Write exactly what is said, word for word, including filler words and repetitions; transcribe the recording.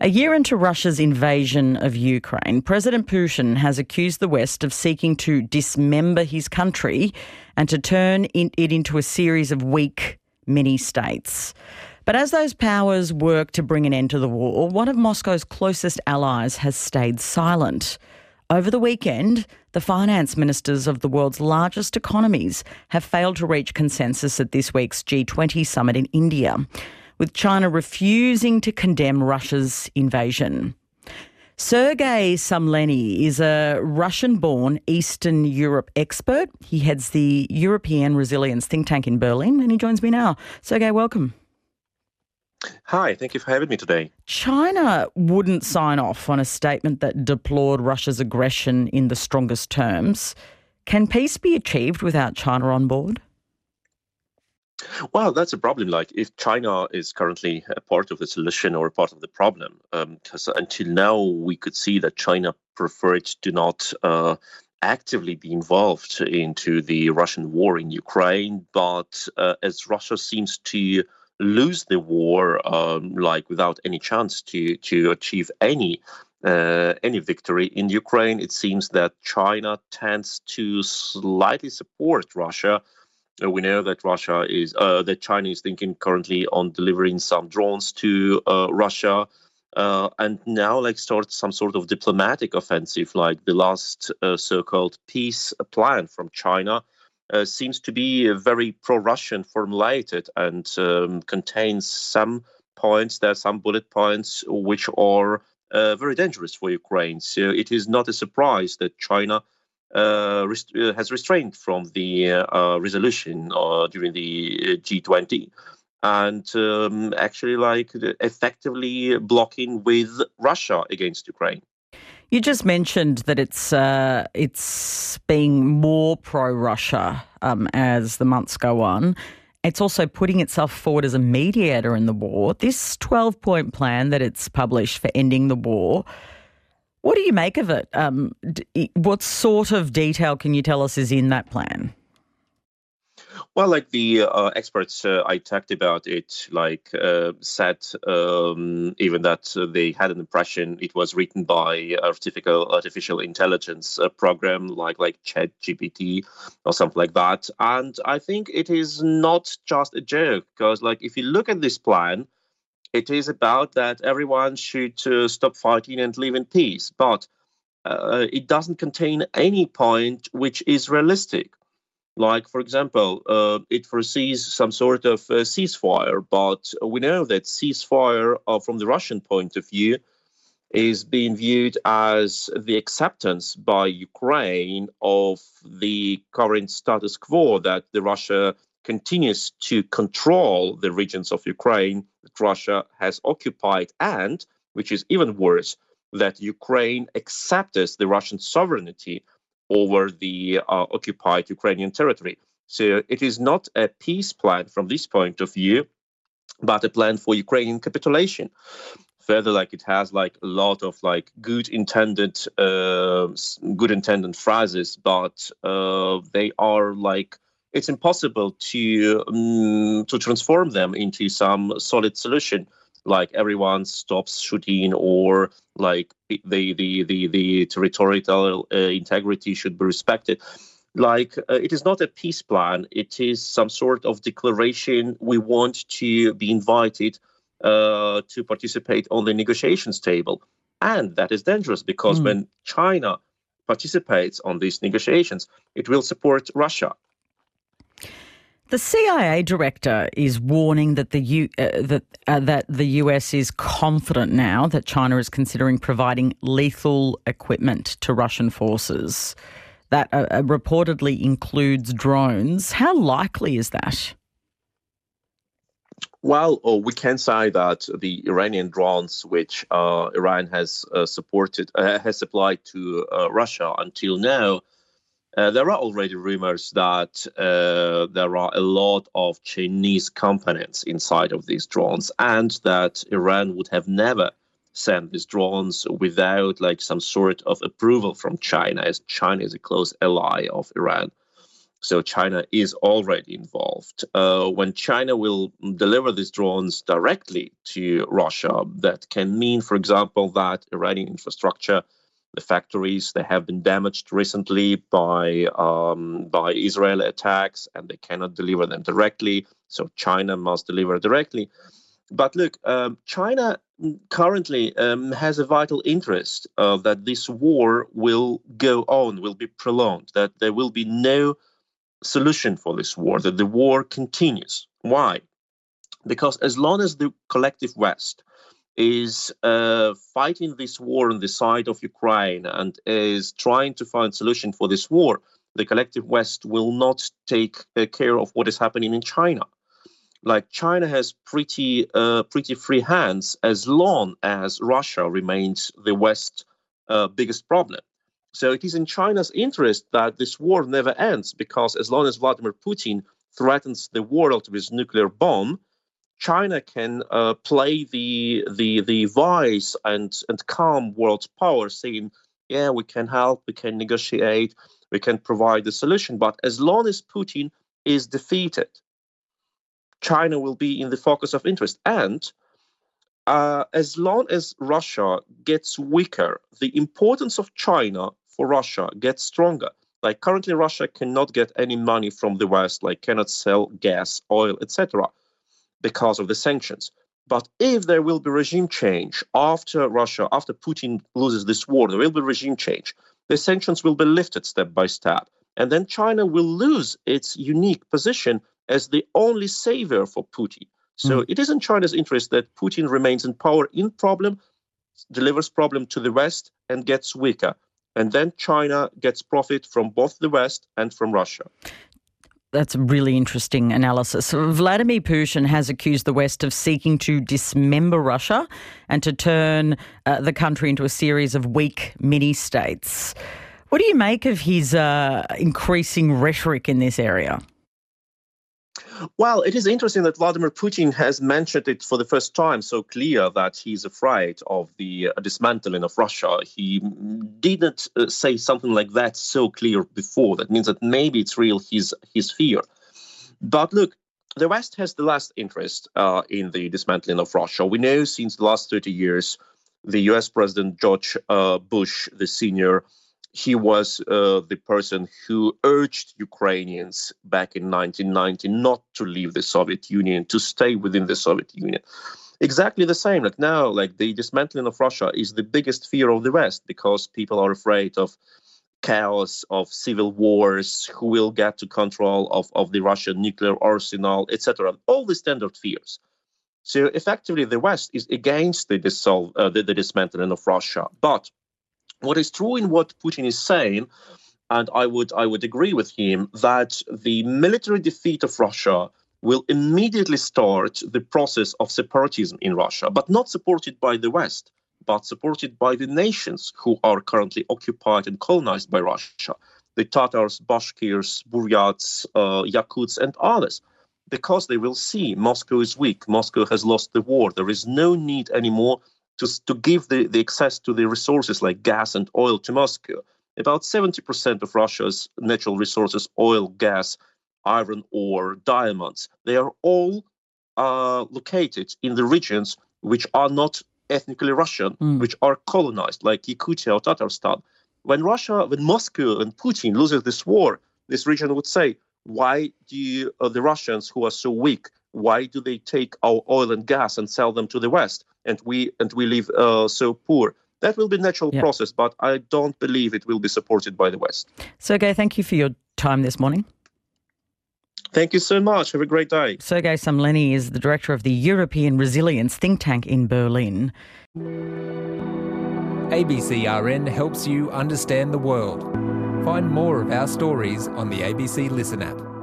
A year into Russia's invasion of Ukraine, President Putin has accused the West of seeking to dismember his country and to turn it into a series of weak mini-states. But as those powers work to bring an end to the war, one of Moscow's closest allies has stayed silent. Over the weekend, the finance ministers of the world's largest economies have failed to reach consensus at this week's G twenty summit in India, with China refusing to condemn Russia's invasion. Sergei Sumlenny is a Russian-born Eastern Europe expert. He heads the European Resilience Think Tank in Berlin, and he joins me now. Sergei, welcome. Hi, thank you for having me today. China wouldn't sign off on a statement that deplored Russia's aggression in the strongest terms. Can peace be achieved without China on board? Well, that's a problem. Like, if China is currently a part of the solution or a part of the problem, um, because until now we could see that China preferred to not uh, actively be involved into the Russian war in Ukraine. But uh, as Russia seems to lose the war, um, like without any chance to to achieve any uh, any victory in Ukraine, it seems that China tends to slightly support Russia. We know that Russia is uh, that China is thinking currently on delivering some drones to uh, Russia, uh, and now like start some sort of diplomatic offensive. Like the last uh, so-called peace plan from China uh, seems to be very pro-Russian formulated and um, contains some points. There are some bullet points which are uh, very dangerous for Ukraine. So it is not a surprise that China Uh, rest- uh, has restrained from the uh, resolution uh, during the uh, G twenty and um, actually like effectively blocking with Russia against Ukraine. You just mentioned that it's uh, it's being more pro-Russia um, as the months go on. It's also putting itself forward as a mediator in the war. This twelve-point plan that it's published for ending the war, what do you make of it? Um, d- what sort of detail can you tell us is in that plan? Well, like the uh, experts uh, I talked about it, like uh, said um, even that uh, they had an impression it was written by artificial artificial intelligence uh, program like like ChatGPT or something like that. And I think it is not just a joke, because like if you look at this plan, it is about that everyone should uh, stop fighting and live in peace, but uh, it doesn't contain any point which is realistic. Like, for example, uh, it foresees some sort of uh, ceasefire, but we know that ceasefire uh, from the Russian point of view is being viewed as the acceptance by Ukraine of the current status quo that the Russia continues to control the regions of Ukraine that Russia has occupied, and, which is even worse, that Ukraine accepts the Russian sovereignty over the uh, occupied Ukrainian territory. So it is not a peace plan from this point of view, but a plan for Ukrainian capitulation. Further, like it has like a lot of like good intended, uh, good intended phrases, but uh, they are like it's impossible to um, to transform them into some solid solution, like everyone stops shooting, or like the the the, the territorial uh, integrity should be respected. Like uh, it is not a peace plan; it is some sort of declaration. We want to be invited uh, to participate on the negotiations table, and that is dangerous because mm. when China participates on these negotiations, it will support Russia. The C I A director is warning that the U, uh, that uh, that the U S is confident now that China is considering providing lethal equipment to Russian forces. That uh, reportedly includes drones. How likely is that? Well, oh, we can say that the Iranian drones, which uh, Iran has uh, supported, uh, has supplied to uh, Russia until now. Uh, there are already rumors that uh, there are a lot of Chinese components inside of these drones, and that Iran would have never sent these drones without like some sort of approval from China, as China is a close ally of Iran. So China is already involved. Uh, when China will deliver these drones directly to Russia, that can mean, for example, that Iranian infrastructure, the factories, they have been damaged recently by um, by Israeli attacks, and they cannot deliver them directly. So China must deliver directly. But look, um, China currently um, has a vital interest uh, that this war will go on, will be prolonged, that there will be no solution for this war, that the war continues. Why? Because as long as the collective West is uh, fighting this war on the side of Ukraine and is trying to find solution for this war, the collective West will not take uh, care of what is happening in China. Like China has pretty uh, pretty free hands as long as Russia remains the West's uh, biggest problem. So it is in China's interest that this war never ends, because as long as Vladimir Putin threatens the world with nuclear bomb, China can uh, play the the the vice and and calm world power, saying, yeah, we can help, we can negotiate, we can provide the solution. But as long as Putin is defeated, China will be in the focus of interest. And uh, as long as Russia gets weaker, the importance of China for Russia gets stronger. Like currently, Russia cannot get any money from the West, like cannot sell gas, oil, et cetera, because of the sanctions. But if there will be regime change after Russia, after Putin loses this war, there will be regime change. The sanctions will be lifted step by step. And then China will lose its unique position as the only savior for Putin. So mm. it is in China's interest that Putin remains in power in problem, delivers problem to the West, and gets weaker. And then China gets profit from both the West and from Russia. That's a really interesting analysis. Vladimir Putin has accused the West of seeking to dismember Russia and to turn uh, the country into a series of weak mini-states. What do you make of his uh, increasing rhetoric in this area? Well, it is interesting that Vladimir Putin has mentioned it for the first time, so clear that he's afraid of the dismantling of Russia. He didn't uh, say something like that so clear before. That means that maybe it's real, his, his fear. But look, the West has the last interest uh, in the dismantling of Russia. We know since the last thirty years, the U S President George uh, Bush, the senior, he was uh, the person who urged Ukrainians back in nineteen ninety not to leave the Soviet Union, to stay within the Soviet Union. Exactly the same. Like now, like the dismantling of Russia is the biggest fear of the West, because people are afraid of chaos, of civil wars, who will get to control of, of the Russian nuclear arsenal, et cetera. All the standard fears. So effectively, the West is against the, dissol- uh, the, the dismantling of Russia. But what is true in what Putin is saying, and I would I would agree with him, that the military defeat of Russia will immediately start the process of separatism in Russia, but not supported by the West, but supported by the nations who are currently occupied and colonized by Russia, the Tatars, Bashkirs, Buryats, uh, Yakuts, and others, because they will see Moscow is weak, Moscow has lost the war, there is no need anymore To, to give the, the access to the resources like gas and oil to Moscow. About seventy percent of Russia's natural resources, oil, gas, iron ore, diamonds, they are all uh, located in the regions which are not ethnically Russian, mm. which are colonized, like Yakutia or Tatarstan. When Russia, when Moscow and Putin loses this war, this region would say, why do you, uh, the Russians who are so weak, why do they take our oil and gas and sell them to the West? And we and we live uh, so poor. That will be a natural yeah. process, but I don't believe it will be supported by the West. Sergei, thank you for your time this morning. Thank you so much. Have a great day. Sergei Sumlenny is the director of the European Resilience Think Tank in Berlin. A B C R N helps you understand the world. Find more of our stories on the A B C Listen app.